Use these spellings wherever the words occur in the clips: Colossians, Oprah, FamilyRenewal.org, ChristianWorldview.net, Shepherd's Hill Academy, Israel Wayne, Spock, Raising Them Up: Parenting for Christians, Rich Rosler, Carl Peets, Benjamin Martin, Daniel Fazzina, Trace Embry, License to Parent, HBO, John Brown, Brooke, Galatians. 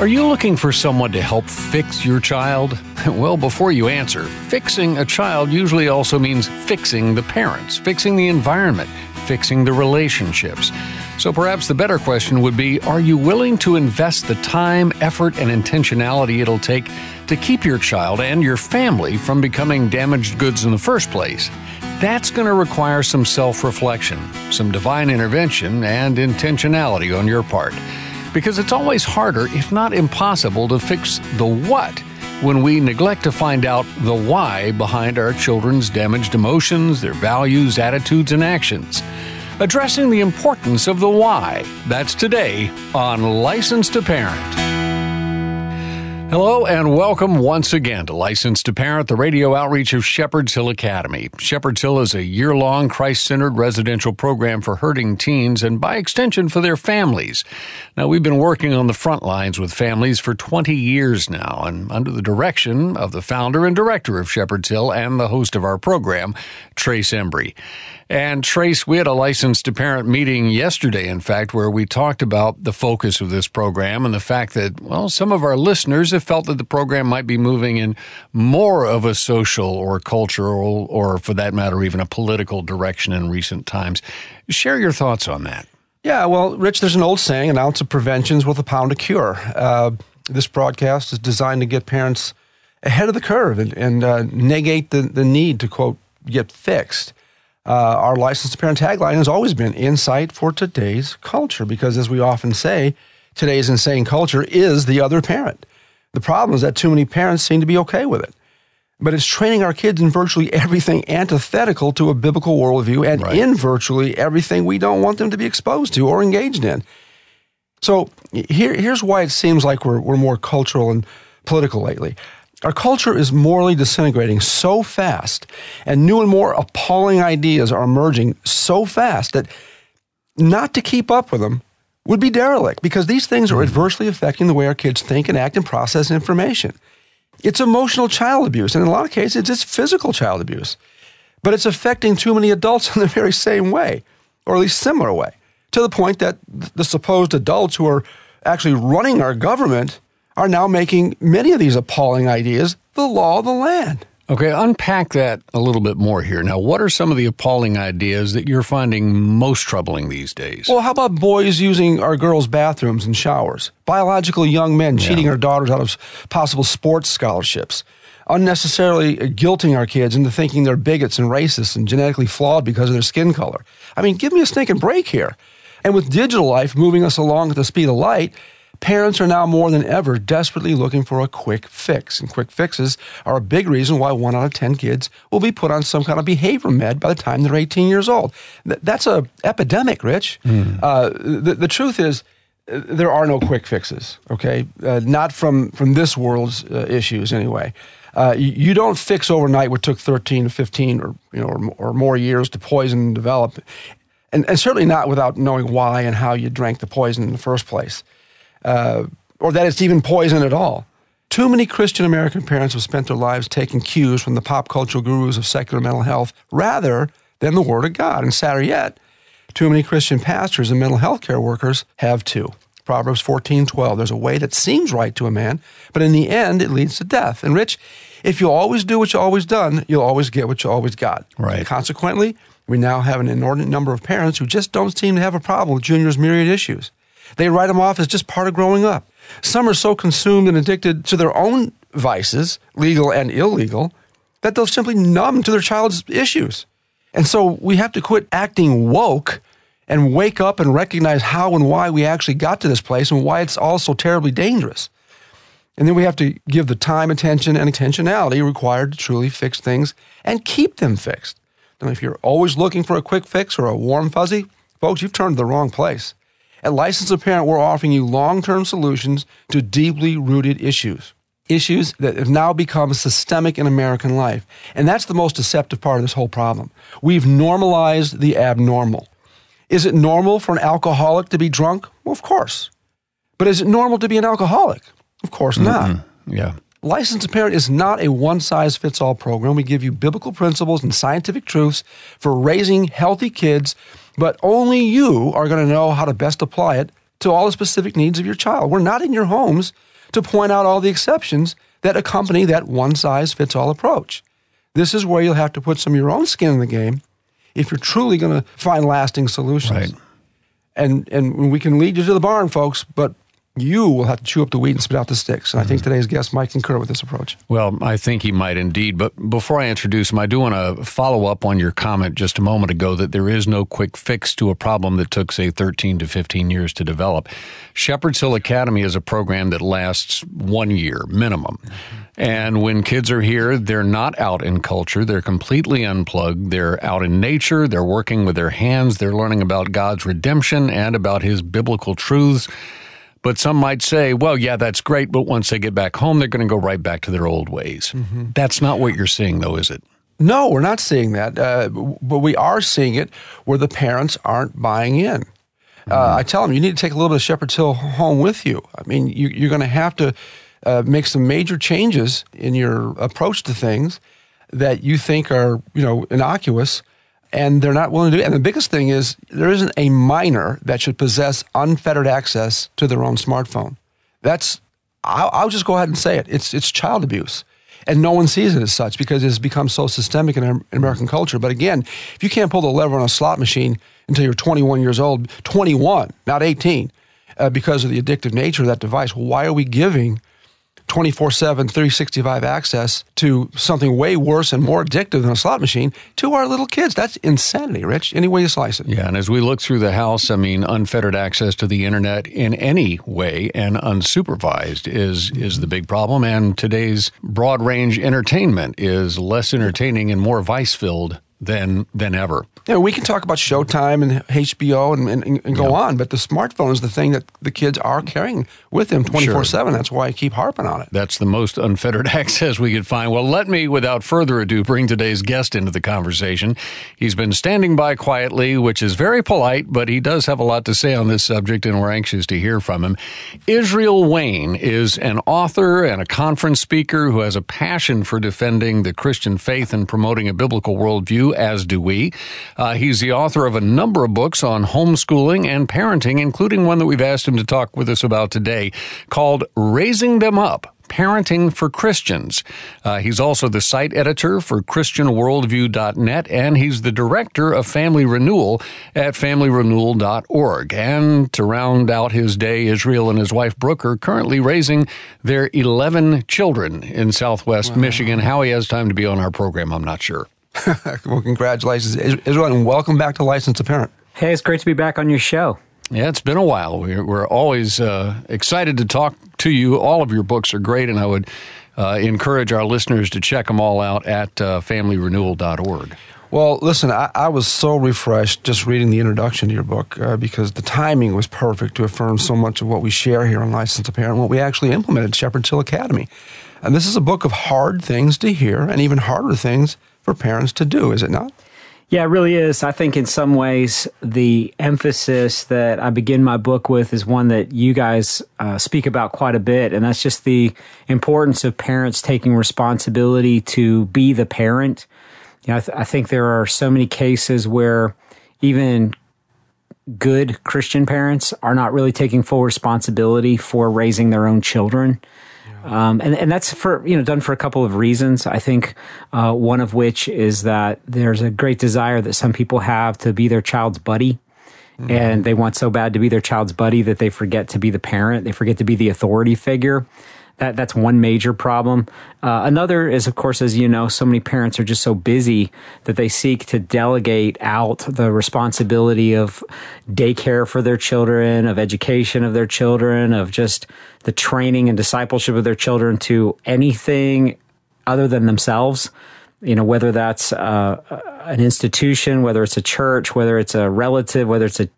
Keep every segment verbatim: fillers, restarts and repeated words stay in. Are you looking for someone to help fix your child? Well, before you answer, fixing a child usually also means fixing the parents, fixing the environment, fixing the relationships. So perhaps the better question would be, are you willing to invest the time, effort, and intentionality it'll take to keep your child and your family from becoming damaged goods in the first place? That's going to require some self-reflection, some divine intervention, and intentionality on your part. Because it's always harder, if not impossible, to fix the what when we neglect to find out the why behind our children's damaged emotions, their values, attitudes, and actions. Addressing the importance of the why. That's today on License to Parent. Hello and welcome once again to License to Parent, the radio outreach of Shepherd's Hill Academy. Shepherd's Hill is a year-long Christ-centered residential program for hurting teens and by extension for their families. Now, we've been working on the front lines with families for twenty years now, and under the direction of the founder and director of Shepherd's Hill and the host of our program, Trace Embry. And Trace, we had a License to Parent meeting yesterday, in fact, where we talked about the focus of this program and the fact that, well, some of our listeners have felt that the program might be moving in more of a social or cultural, or for that matter, even a political direction in recent times. Share your thoughts on that. Yeah, well, Rich, there's an old saying, an ounce of prevention is worth a pound of cure. Uh, this broadcast is designed to get parents ahead of the curve and, and uh, negate the, the need to, quote, get fixed. Uh, our License to Parent tagline has always been insight for today's culture, because as we often say, today's insane culture is the other parent. The problem is that too many parents seem to be okay with it. But it's training our kids in virtually everything antithetical to a biblical worldview and right. in virtually everything we don't want them to be exposed to or engaged in. So here, here's why it seems like we're, we're more cultural and political lately. Our culture is morally disintegrating so fast, and new and more appalling ideas are emerging so fast that not to keep up with them would be derelict, because these things are adversely affecting the way our kids think and act and process information. It's emotional child abuse, and in a lot of cases, it's physical child abuse. But it's affecting too many adults in the very same way, or at least similar way, to the point that the supposed adults who are actually running our government are now making many of these appalling ideas the law of the land. Okay, unpack that a little bit more here. Now, what are some of the appalling ideas that you're finding most troubling these days? Well, how about boys using our girls' bathrooms and showers? Biological young men cheating yeah. our daughters out of possible sports scholarships. Unnecessarily guilting our kids into thinking they're bigots and racists and genetically flawed because of their skin color. I mean, give me a stinking break here. And with digital life moving us along at the speed of light, parents are now more than ever desperately looking for a quick fix, and quick fixes are a big reason why one out of ten kids will be put on some kind of behavior med by the time they're eighteen years old. Th- that's an epidemic, Rich. Mm. Uh, the, the truth is, there are no quick fixes, okay? Uh, not from, from this world's uh, issues, anyway. Uh, you, you don't fix overnight what took thirteen to fifteen or, you know, or, or more years to poison and develop, and, and certainly not without knowing why and how you drank the poison in the first place. Uh, or that it's even poison at all. Too many Christian American parents have spent their lives taking cues from the pop cultural gurus of secular mental health rather than the Word of God. And sadder yet, too many Christian pastors and mental health care workers have too. Proverbs fourteen twelve, there's a way that seems right to a man, but in the end, it leads to death. And Rich, if you always do what you always done, you'll always get what you always got. Right. And consequently, we now have an inordinate number of parents who just don't seem to have a problem with Junior's myriad issues. They write them off as just part of growing up. Some are so consumed and addicted to their own vices, legal and illegal, that they'll simply numb to their child's issues. And so we have to quit acting woke and wake up and recognize how and why we actually got to this place and why it's all so terribly dangerous. And then we have to give the time, attention, and intentionality required to truly fix things and keep them fixed. Now, if you're always looking for a quick fix or a warm fuzzy, folks, you've turned to the wrong place. At License to Parent, we're offering you long-term solutions to deeply rooted issues, issues that have now become systemic in American life. And that's the most deceptive part of this whole problem. We've normalized the abnormal. Is it normal for an alcoholic to be drunk? Well, of course. But is it normal to be an alcoholic? Of course not. Mm-hmm. Yeah. License to Parent is not a one-size-fits-all program. We give you biblical principles and scientific truths for raising healthy kids, but only you are going to know how to best apply it to all the specific needs of your child. We're not in your homes to point out all the exceptions that accompany that one-size-fits-all approach. This is where you'll have to put some of your own skin in the game if you're truly going to find lasting solutions. Right. And and we can lead you to the barn, folks, but you will have to chew up the wheat and spit out the sticks. And mm-hmm. I think today's guest might concur with this approach. Well, I think he might indeed. But before I introduce him, I do want to follow up on your comment just a moment ago that there is no quick fix to a problem that took, say, thirteen to fifteen years to develop. Shepherd's Hill Academy is a program that lasts one year minimum. Mm-hmm. And when kids are here, they're not out in culture. They're completely unplugged. They're out in nature. They're working with their hands. They're learning about God's redemption and about his biblical truths. But some might say, well, yeah, that's great, but once they get back home, they're going to go right back to their old ways. Mm-hmm. That's not what you're seeing, though, is it? No, we're not seeing that. Uh, but we are seeing it where the parents aren't buying in. Mm-hmm. Uh, I tell them, you need to take a little bit of Shepherd's Hill home with you. I mean, you, you're going to have to uh, make some major changes in your approach to things that you think are, you know, innocuous, and they're not willing to do it. And the biggest thing is there isn't a minor that should possess unfettered access to their own smartphone. That's, I'll, I'll just go ahead and say it. It's it's child abuse. And no one sees it as such because it's become so systemic in, in American culture. But again, if you can't pull the lever on a slot machine until you're twenty-one years old, twenty-one, not eighteen, uh, because of the addictive nature of that device, why are we giving twenty-four seven, three sixty-five access to something way worse and more addictive than a slot machine to our little kids? That's insanity, Rich, any way you slice it. Yeah, and as we look through the house, I mean, unfettered access to the internet in any way and unsupervised is, is the big problem. And today's broad-range entertainment is less entertaining and more vice-filled than than ever. Yeah, we can talk about Showtime and H B O and, and, and go yeah. on, but the smartphone is the thing that the kids are carrying with them twenty-four seven. Sure. That's why I keep harping on it. That's the most unfettered access we could find. Well, let me, without further ado, bring today's guest into the conversation. He's been standing by quietly, which is very polite, but he does have a lot to say on this subject, and we're anxious to hear from him. Israel Wayne is an author and a conference speaker who has a passion for defending the Christian faith and promoting a biblical worldview, as do we. Uh, he's the author of a number of books on homeschooling and parenting, including one that we've asked him to talk with us about today called Raising Them Up: Parenting for Christians. Uh, he's also the site editor for Christian Worldview dot net, and he's the director of Family Renewal at Family Renewal dot org. And to round out his day, Israel and his wife, Brooke, are currently raising their eleven children in Southwest wow. Michigan. How he has time to be on our program, I'm not sure. Well, congratulations, Israel, and welcome back to License to Parent. Hey, it's great to be back on your show. Yeah, it's been a while. We're, we're always uh, excited to talk to you. All of your books are great, and I would uh, encourage our listeners to check them all out at uh, Family Renewal dot org. Well, listen, I, I was so refreshed just reading the introduction to your book uh, because the timing was perfect to affirm so much of what we share here on License to Parent, what we actually implemented at Shepherd's Hill Academy. And this is a book of hard things to hear and even harder things for parents to do, is it not? Yeah, it really is. I think in some ways the emphasis that I begin my book with is one that you guys uh, speak about quite a bit, and that's just the importance of parents taking responsibility to be the parent. You know, I, th- I think there are so many cases where even good Christian parents are not really taking full responsibility for raising their own children. Um, and, and that's for, you know, done for a couple of reasons. I think uh, one of which is that there's a great desire that some people have to be their child's buddy. Mm-hmm. And they want so bad to be their child's buddy that they forget to be the parent. They forget to be the authority figure. That That's one major problem. Uh, another is, of course, as you know, so many parents are just so busy that they seek to delegate out the responsibility of daycare for their children, of education of their children, of just the training and discipleship of their children to anything other than themselves. You know, whether that's uh, an institution, whether it's a church, whether it's a relative, whether it's a,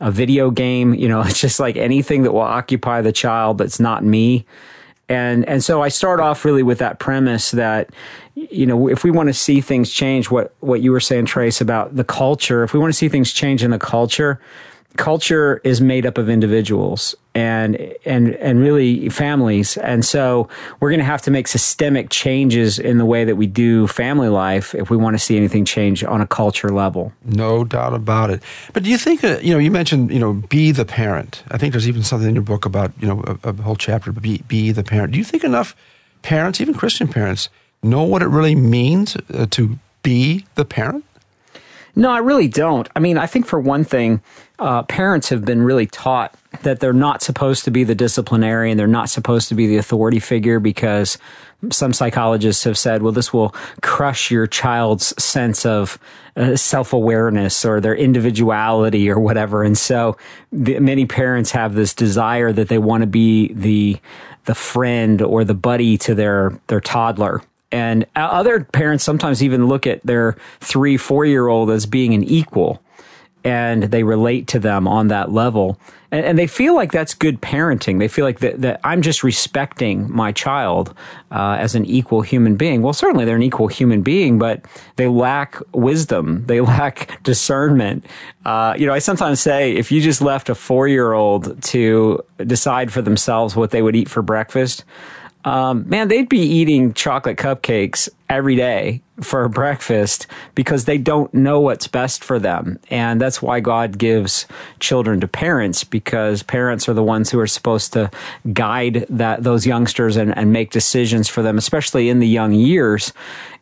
a video game, you know, it's just like anything that will occupy the child that's not me. And and so I start off really with that premise that, you know, if we want to see things change, what, what you were saying, Trace, about the culture, if we want to see things change in the culture, culture is made up of individuals and and and really families, and so we're going to have to make systemic changes in the way that we do family life if we want to see anything change on a culture level. No doubt about it. But do you think uh, you know you mentioned you know be the parent. I think there's even something in your book about you know a, a whole chapter be be the parent. Do you think enough parents, even Christian parents, know what it really means uh, to be the parent? No, I really don't. I mean, I think for one thing, uh, parents have been really taught that they're not supposed to be the disciplinarian, they're not supposed to be the authority figure, because some psychologists have said, well, this will crush your child's sense of uh, self-awareness or their individuality or whatever. And so the, many parents have this desire that they want to be the the friend or the buddy to their their toddler. And other parents sometimes even look at their three, four-year-old as being an equal, and they relate to them on that level. And, and they feel like that's good parenting. They feel like that, that I'm just respecting my child uh, as an equal human being. Well, certainly they're an equal human being, but they lack wisdom. They lack discernment. Uh, you know, I sometimes say, if you just left a four-year-old to decide for themselves what they would eat for breakfast— Um, man, they'd be eating chocolate cupcakes every day for breakfast, because they don't know what's best for them. And that's why God gives children to parents, because parents are the ones who are supposed to guide that those youngsters and, and make decisions for them, especially in the young years.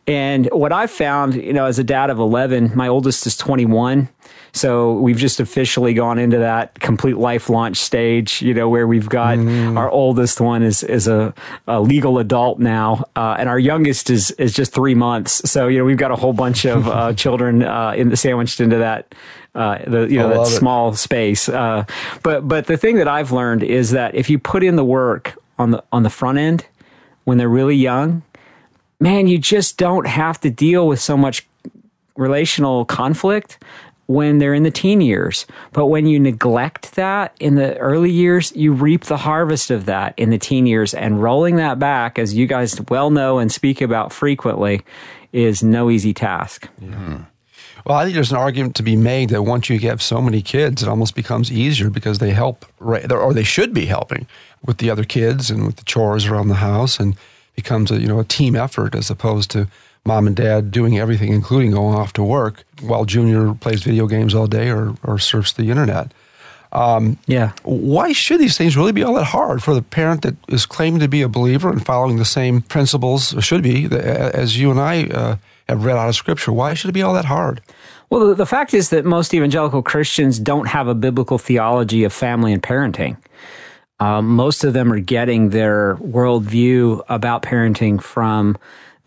And what I've found, you know, as a dad of eleven, my oldest is twenty-one. So we've just officially gone into that complete life launch stage, you know, where we've got mm. our oldest one is, is a, a legal adult now. Uh, and our youngest is, is just three months. So, you know, we've got a whole bunch of uh, children uh, in the sandwiched into that, uh, the, you know, that small space. Uh, but, but the thing that I've learned is that if you put in the work on the, on the front end, when they're really young, man, you just don't have to deal with so much relational conflict when they're in the teen years. But when you neglect that in the early years, you reap the harvest of that in the teen years. And rolling that back, as you guys well know and speak about frequently, is no easy task. Yeah. Well, I think there's an argument to be made that once you have so many kids, it almost becomes easier, because they help, or they should be helping with the other kids and with the chores around the house, and becomes a, you know, a team effort, as opposed to mom and dad doing everything, including going off to work while Junior plays video games all day or, or surfs the internet. Um, yeah. Why should these things really be all that hard for the parent that is claiming to be a believer and following the same principles, or should be, as you and I uh, have read out of Scripture? Why should it be all that hard? Well, the fact is that most evangelical Christians don't have a biblical theology of family and parenting. Um, most of them are getting their worldview about parenting from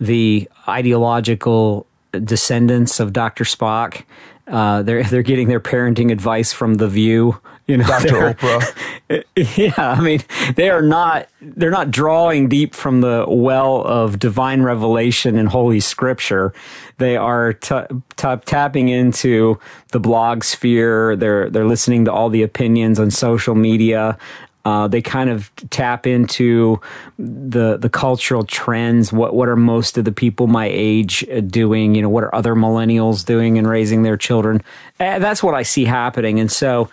the ideological descendants of Doctor Spock. Uh, they're they're getting their parenting advice from The View, you know, Doctor Oprah. Yeah, I mean, they are not they're not drawing deep from the well of divine revelation and Holy Scripture. They are t- t- tapping into the blog sphere. They're they're listening to all the opinions on social media. Uh, they kind of tap into the the cultural trends. What what are most of the people my age doing? You know, what are other millennials doing in raising their children? And that's what I see happening. And so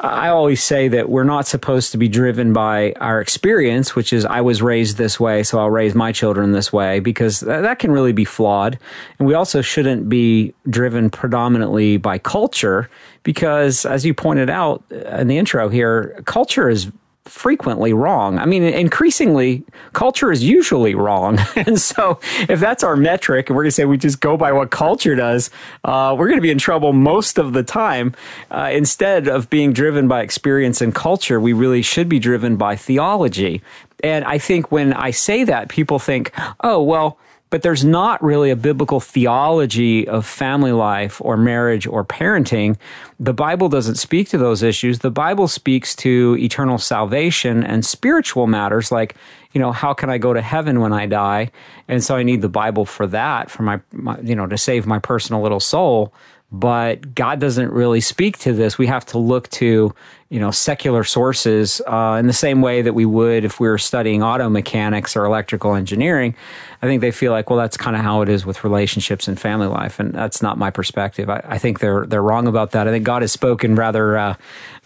I always say that we're not supposed to be driven by our experience, which is I was raised this way, so I'll raise my children this way, because th- that can really be flawed. And we also shouldn't be driven predominantly by culture, because, as you pointed out in the intro here, culture is frequently wrong. I mean, increasingly, culture is usually wrong. And so if that's our metric, and we're going to say we just go by what culture does, uh, we're going to be in trouble most of the time. Uh, instead of being driven by experience and culture, we really should be driven by theology. And I think when I say that, people think, oh, well, but there's not really a biblical theology of family life or marriage or parenting. The Bible doesn't speak to those issues. The Bible speaks to eternal salvation and spiritual matters like, you know, how can I go to heaven when I die? And so I need the Bible for that, for my, my you know, to save my personal little soul. but God doesn't really speak to this. We have to look to, you know, secular sources uh, in the same way that we would if we were studying auto mechanics or electrical engineering. I think they feel like, well, that's kind of how it is with relationships and family life, and that's not my perspective. I, I think they're they're wrong about that. I think God has spoken rather uh,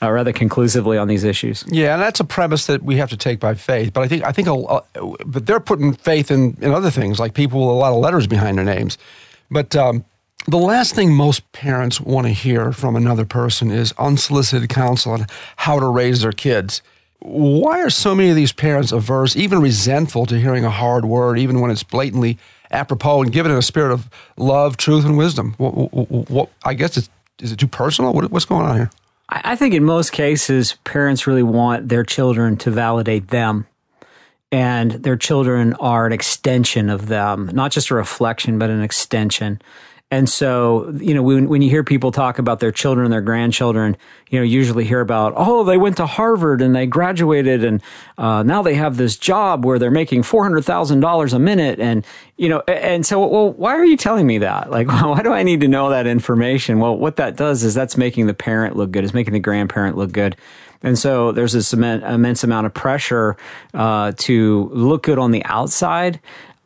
uh, rather conclusively on these issues. Yeah, and that's a premise that we have to take by faith. But I think I think, a, uh, but they're putting faith in, in other things, like people with a lot of letters behind their names. But um, the last thing most parents want to hear from another person is unsolicited counsel on how to raise their kids. Why are so many of these parents averse, even resentful, to hearing a hard word, even when it's blatantly apropos and given in a spirit of love, truth, and wisdom? What, what, what, I guess it's, is it too personal? What, what's going on here? I think in most cases, parents really want their children to validate them. And their children are an extension of them, not just a reflection, but an extension. And so, you know, when, when you hear people talk about their children and their grandchildren, you know, usually hear about, oh, they went to Harvard and they graduated and uh, now they have this job where they're making four hundred thousand dollars a minute. And, you know, and so, well, why are you telling me that? Like, why do I need to know that information? Well, what that does is that's making the parent look good. It's making the grandparent look good. And so there's this immense amount of pressure uh, to look good on the outside,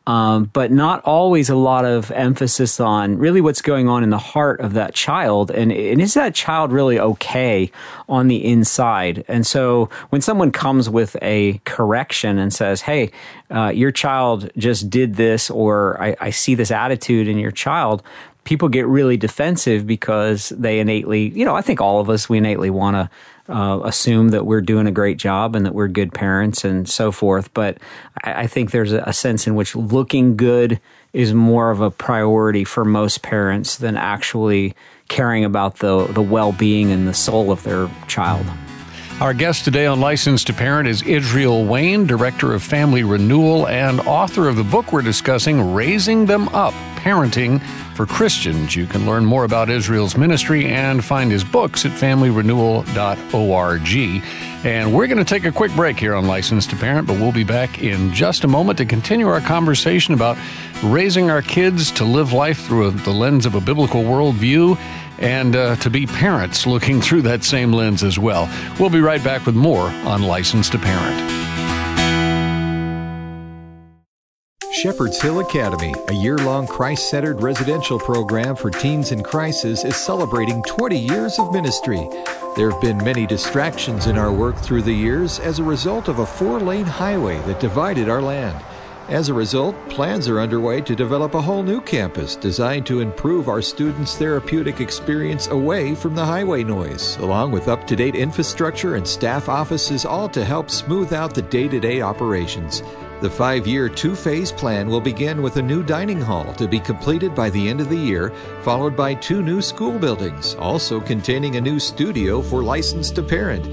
um, but not always a lot of emphasis on really what's going on in the heart of that child. And, and is that child really okay on the inside? And so when someone comes with a correction and says, hey, uh, your child just did this, or I, I see this attitude in your child, people get really defensive because they innately, you know, I think all of us, we innately want to Uh, assume that we're doing a great job and that we're good parents and so forth. But I, I think there's a, a sense in which looking good is more of a priority for most parents than actually caring about the, the well-being and the soul of their child. Our guest today on License to Parent is Israel Wayne, Director of Family Renewal and author of the book we're discussing, Raising Them Up: Parenting for Christians. You can learn more about Israel's ministry and find his books at family renewal dot org. And we're going to take a quick break here on License to Parent, but we'll be back in just a moment to continue our conversation about raising our kids to live life through a, the lens of a biblical worldview, and uh, to be parents looking through that same lens as well. We'll be right back with more on License to Parent. Shepherd's Hill Academy, a year-long Christ-centered residential program for teens in crisis, is celebrating twenty years of ministry. There have been many distractions in our work through the years as a result of a four-lane highway that divided our land. As a result, plans are underway to develop a whole new campus designed to improve our students' therapeutic experience away from the highway noise, along with up-to-date infrastructure and staff offices, all to help smooth out the day-to-day operations. The five-year, two-phase plan will begin with a new dining hall to be completed by the end of the year, followed by two new school buildings, also containing a new studio for License to Parent.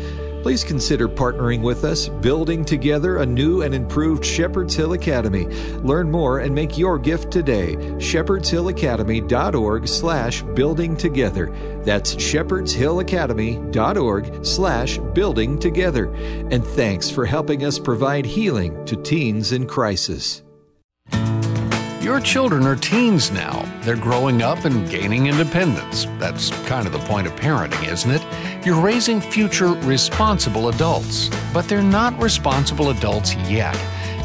Please consider partnering with us, building together a new and improved Shepherd's Hill Academy. Learn more and make your gift today. shepherds hill academy dot org slash building together. That's shepherds hill academy dot org slash building together. And thanks for helping us provide healing to teens in crisis. Your children are teens now. They're growing up and gaining independence. That's kind of the point of parenting, isn't it? You're raising future responsible adults, but they're not responsible adults yet.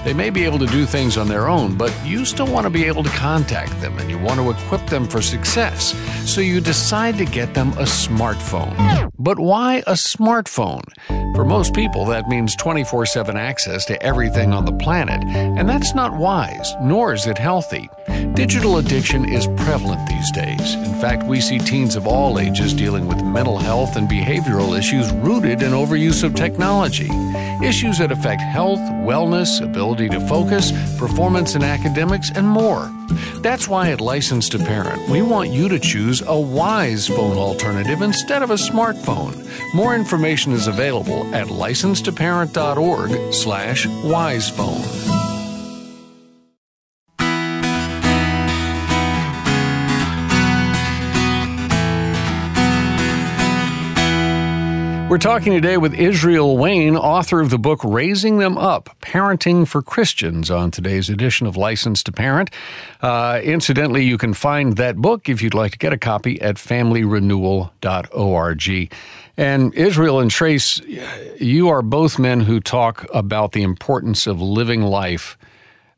They may be able to do things on their own, but you still want to be able to contact them, and you want to equip them for success. So you decide to get them a smartphone. But why a smartphone? For most people, that means twenty-four seven access to everything on the planet, and that's not wise, nor is it healthy. Digital addiction is prevalent these days. In fact, we see teens of all ages dealing with mental health and behavioral issues rooted in overuse of technology. Issues that affect health, wellness, ability to focus, performance in academics, and more. That's why at License to Parent, we want you to choose a wise phone alternative instead of a smartphone. More information is available at license to parent dot org slash wise phone. We're We're talking today with Israel Wayne, author of the book Raising Them Up: Parenting for Christians, on today's edition of License to Parent. Uh, incidentally, you can find that book, if you'd like to get a copy, at family renewal dot org. And Israel and Trace, you are both men who talk about the importance of living life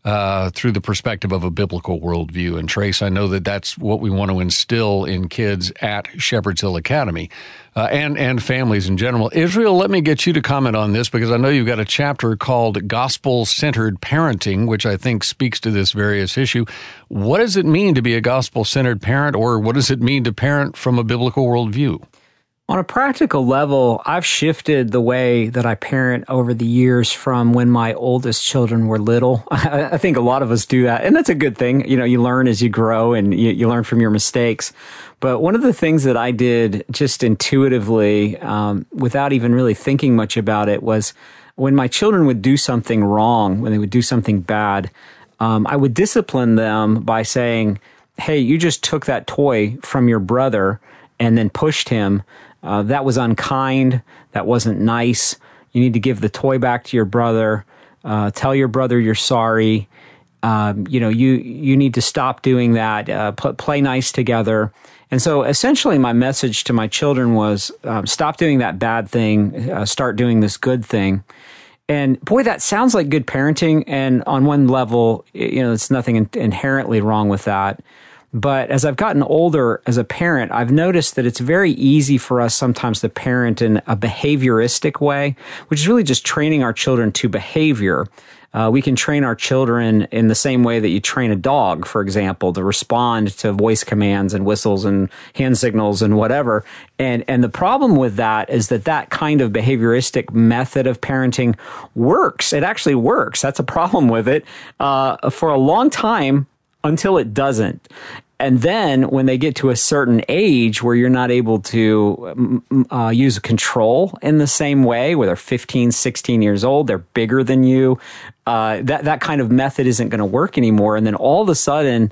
Uh, through the perspective of a biblical worldview. And Trace, I know that that's what we want to instill in kids at Shepherd's Hill Academy uh, and, and families in general. Israel, let me get you to comment on this, because I know you've got a chapter called Gospel-Centered Parenting, which I think speaks to this various issue. What does it mean to be a gospel-centered parent, or what does it mean to parent from a biblical worldview? On a practical level, I've shifted the way that I parent over the years from when my oldest children were little. I think a lot of us do that, and that's a good thing. You know, you learn as you grow, and you, you learn from your mistakes. But one of the things that I did just intuitively, um, without even really thinking much about it, was when my children would do something wrong, when they would do something bad, um, I would discipline them by saying, "Hey, you just took that toy from your brother and then pushed him. Uh, that was unkind. That wasn't nice. You need to give the toy back to your brother. Uh, tell your brother you're sorry. Um, you know, you you need to stop doing that. Uh, pl- play nice together." And so, essentially, my message to my children was: um, stop doing that bad thing. Uh, start doing this good thing. And boy, that sounds like good parenting. And on one level, you know, there's nothing in- inherently wrong with that. But as I've gotten older as a parent, I've noticed that it's very easy for us sometimes to parent in a behavioristic way, which is really just training our children to behavior. Uh, we can train our children in the same way that you train a dog, for example, to respond to voice commands and whistles and hand signals and whatever. And and the problem with that is that that kind of behavioristic method of parenting works. It actually works. That's a problem with it uh, for a long time, until it doesn't. And then when they get to a certain age where you're not able to uh, use control in the same way, where they're fifteen, sixteen years old, they're bigger than you, uh, that, that kind of method isn't going to work anymore. And then all of a sudden,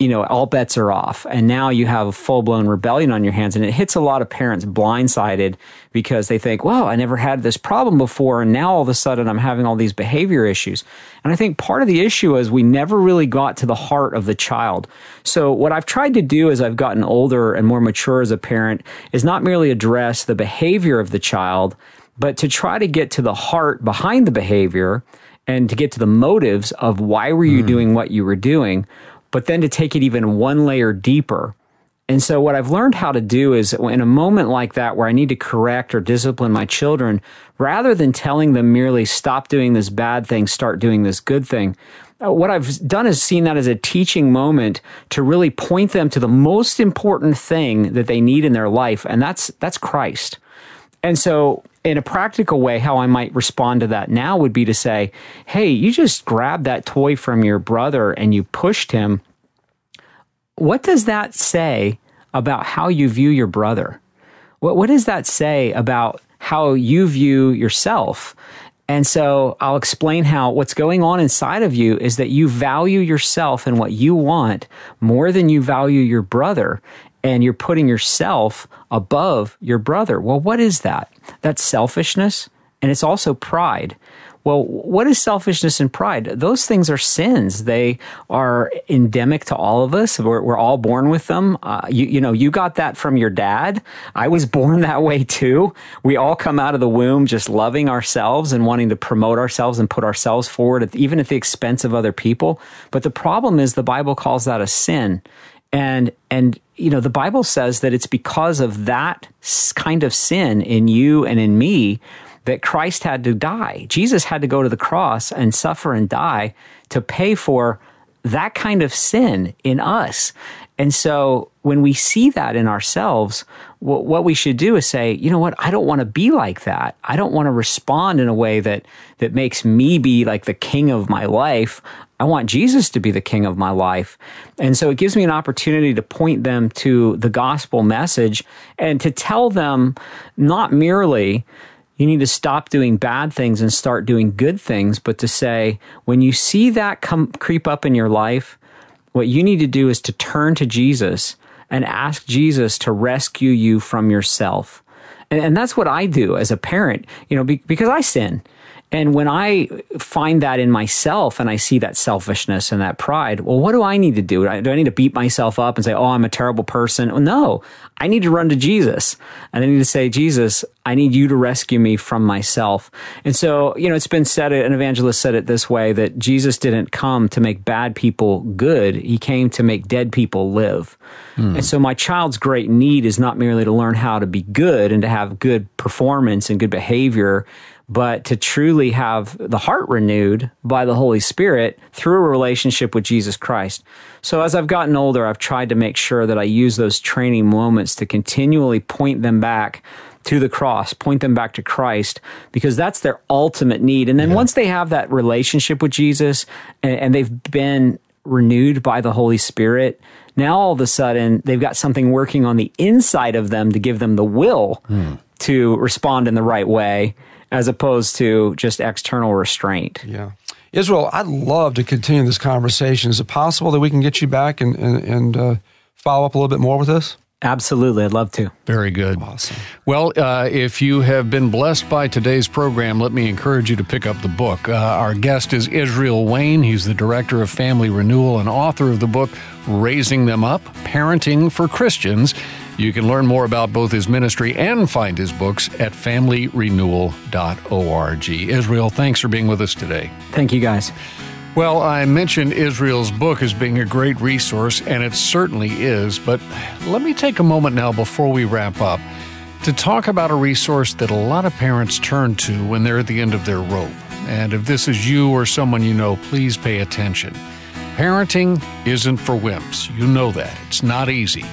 you know, all bets are off. And now you have a full-blown rebellion on your hands. And it hits a lot of parents blindsided, because they think, wow, I never had this problem before, and now all of a sudden I'm having all these behavior issues. And I think part of the issue is we never really got to the heart of the child. So what I've tried to do as I've gotten older and more mature as a parent is not merely address the behavior of the child, but to try to get to the heart behind the behavior and to get to the motives of why were you mm. doing what you were doing, but then to take it even one layer deeper. And so what I've learned how to do is, in a moment like that where I need to correct or discipline my children, rather than telling them merely stop doing this bad thing, start doing this good thing, what I've done is seen that as a teaching moment to really point them to the most important thing that they need in their life, and that's that's Christ. And so in a practical way, how I might respond to that now would be to say, hey, you just grabbed that toy from your brother and you pushed him. What does that say about how you view your brother? What, what does that say about how you view yourself? And so I'll explain how what's going on inside of you is that you value yourself and what you want more than you value your brother. And you're putting yourself above your brother. Well, what is that? That's selfishness, and it's also pride. Well, what is selfishness and pride? Those things are sins. They are endemic to all of us. We're, we're all born with them. Uh, you, you know, you got that from your dad. I was born that way too. We all come out of the womb just loving ourselves and wanting to promote ourselves and put ourselves forward, at, even at the expense of other people. But the problem is the Bible calls that a sin. And, and, you know, the Bible says that it's because of that kind of sin in you and in me that Christ had to die. Jesus had to go to the cross and suffer and die to pay for that kind of sin in us. And so when we see that in ourselves, what, what we should do is say, you know what, I don't want to be like that. I don't want to respond in a way that, that makes me be like the king of my life. I want Jesus to be the king of my life. And so it gives me an opportunity to point them to the gospel message and to tell them not merely you need to stop doing bad things and start doing good things, but to say, when you see that come creep up in your life, what you need to do is to turn to Jesus and ask Jesus to rescue you from yourself. And, and that's what I do as a parent, you know, be, because I sin. And when I find that in myself and I see that selfishness and that pride, well, what do I need to do? Do I need to beat myself up and say, oh, I'm a terrible person? Well, no, I need to run to Jesus. And I need to say, Jesus, I need you to rescue me from myself. And so, you know, it's been said, an evangelist said it this way, that Jesus didn't come to make bad people good. He came to make dead people live. Mm. And so my child's great need is not merely to learn how to be good and to have good performance and good behavior, but to truly have the heart renewed by the Holy Spirit through a relationship with Jesus Christ. So as I've gotten older, I've tried to make sure that I use those training moments to continually point them back to the cross, point them back to Christ, because that's their ultimate need. And then yeah. once they have that relationship with Jesus and, and they've been renewed by the Holy Spirit, now all of a sudden they've got something working on the inside of them to give them the will mm. to respond in the right way, as opposed to just external restraint. Yeah. Israel, I'd love to continue this conversation. Is it possible that we can get you back and, and, and uh, follow up a little bit more with this? Absolutely. I'd love to. Very good. Awesome. Well, uh, if you have been blessed by today's program, let me encourage you to pick up the book. Uh, our guest is Israel Wayne. He's the director of Family Renewal and author of the book, Raising Them Up: Parenting for Christians. You can learn more about both his ministry and find his books at Family Renewal dot org. Israel, thanks for being with us today. Thank you, guys. Well, I mentioned Israel's book as being a great resource, and it certainly is, but let me take a moment now before we wrap up to talk about a resource that a lot of parents turn to when they're at the end of their rope. And if this is you or someone you know, please pay attention. Parenting isn't for wimps. You know that. It's not easy.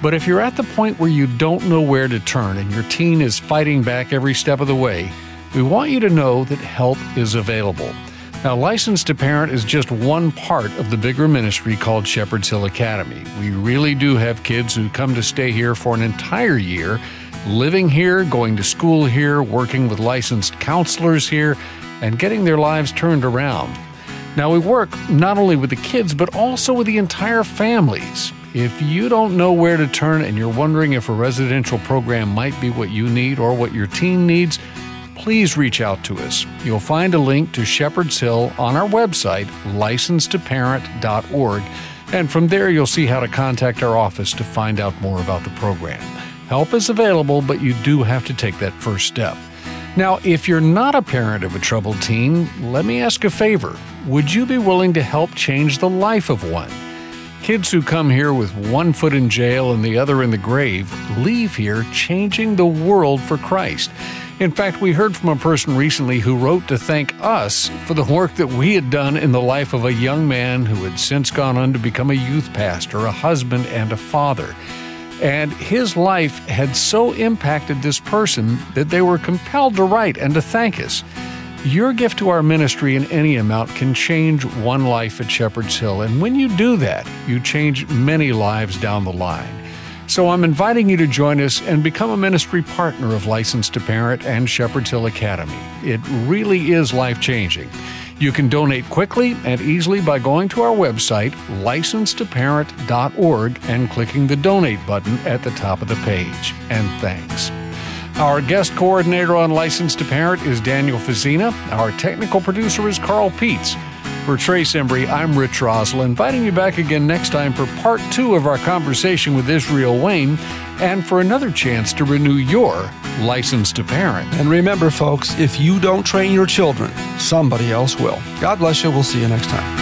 But if you're at the point where you don't know where to turn and your teen is fighting back every step of the way, we want you to know that help is available. Now, License to Parent is just one part of the bigger ministry called Shepherd's Hill Academy. We really do have kids who come to stay here for an entire year, living here, going to school here, working with licensed counselors here, and getting their lives turned around. Now, we work not only with the kids, but also with the entire families. If you don't know where to turn and you're wondering if a residential program might be what you need or what your teen needs, please reach out to us. You'll find a link to Shepherd's Hill on our website, license to parent dot org, and from there you'll see how to contact our office to find out more about the program. Help is available, but you do have to take that first step. Now, if you're not a parent of a troubled teen, let me ask a favor. Would you be willing to help change the life of one? Kids who come here with one foot in jail and the other in the grave leave here changing the world for Christ. In fact, we heard from a person recently who wrote to thank us for the work that we had done in the life of a young man who had since gone on to become a youth pastor, a husband, and a father. And his life had so impacted this person that they were compelled to write and to thank us. Your gift to our ministry in any amount can change one life at Shepherd's Hill. And when you do that, you change many lives down the line. So I'm inviting you to join us and become a ministry partner of License to Parent and Shepherd's Hill Academy. It really is life-changing. You can donate quickly and easily by going to our website, license to parent dot org, and clicking the Donate button at the top of the page. And thanks. Our guest coordinator on License to Parent is Daniel Fazzina. Our technical producer is Carl Peets. For Trace Embry, I'm Rich Rosler, inviting you back again next time for part two of our conversation with Israel Wayne and for another chance to renew your License to Parent. And remember, folks, if you don't train your children, somebody else will. God bless you. We'll see you next time.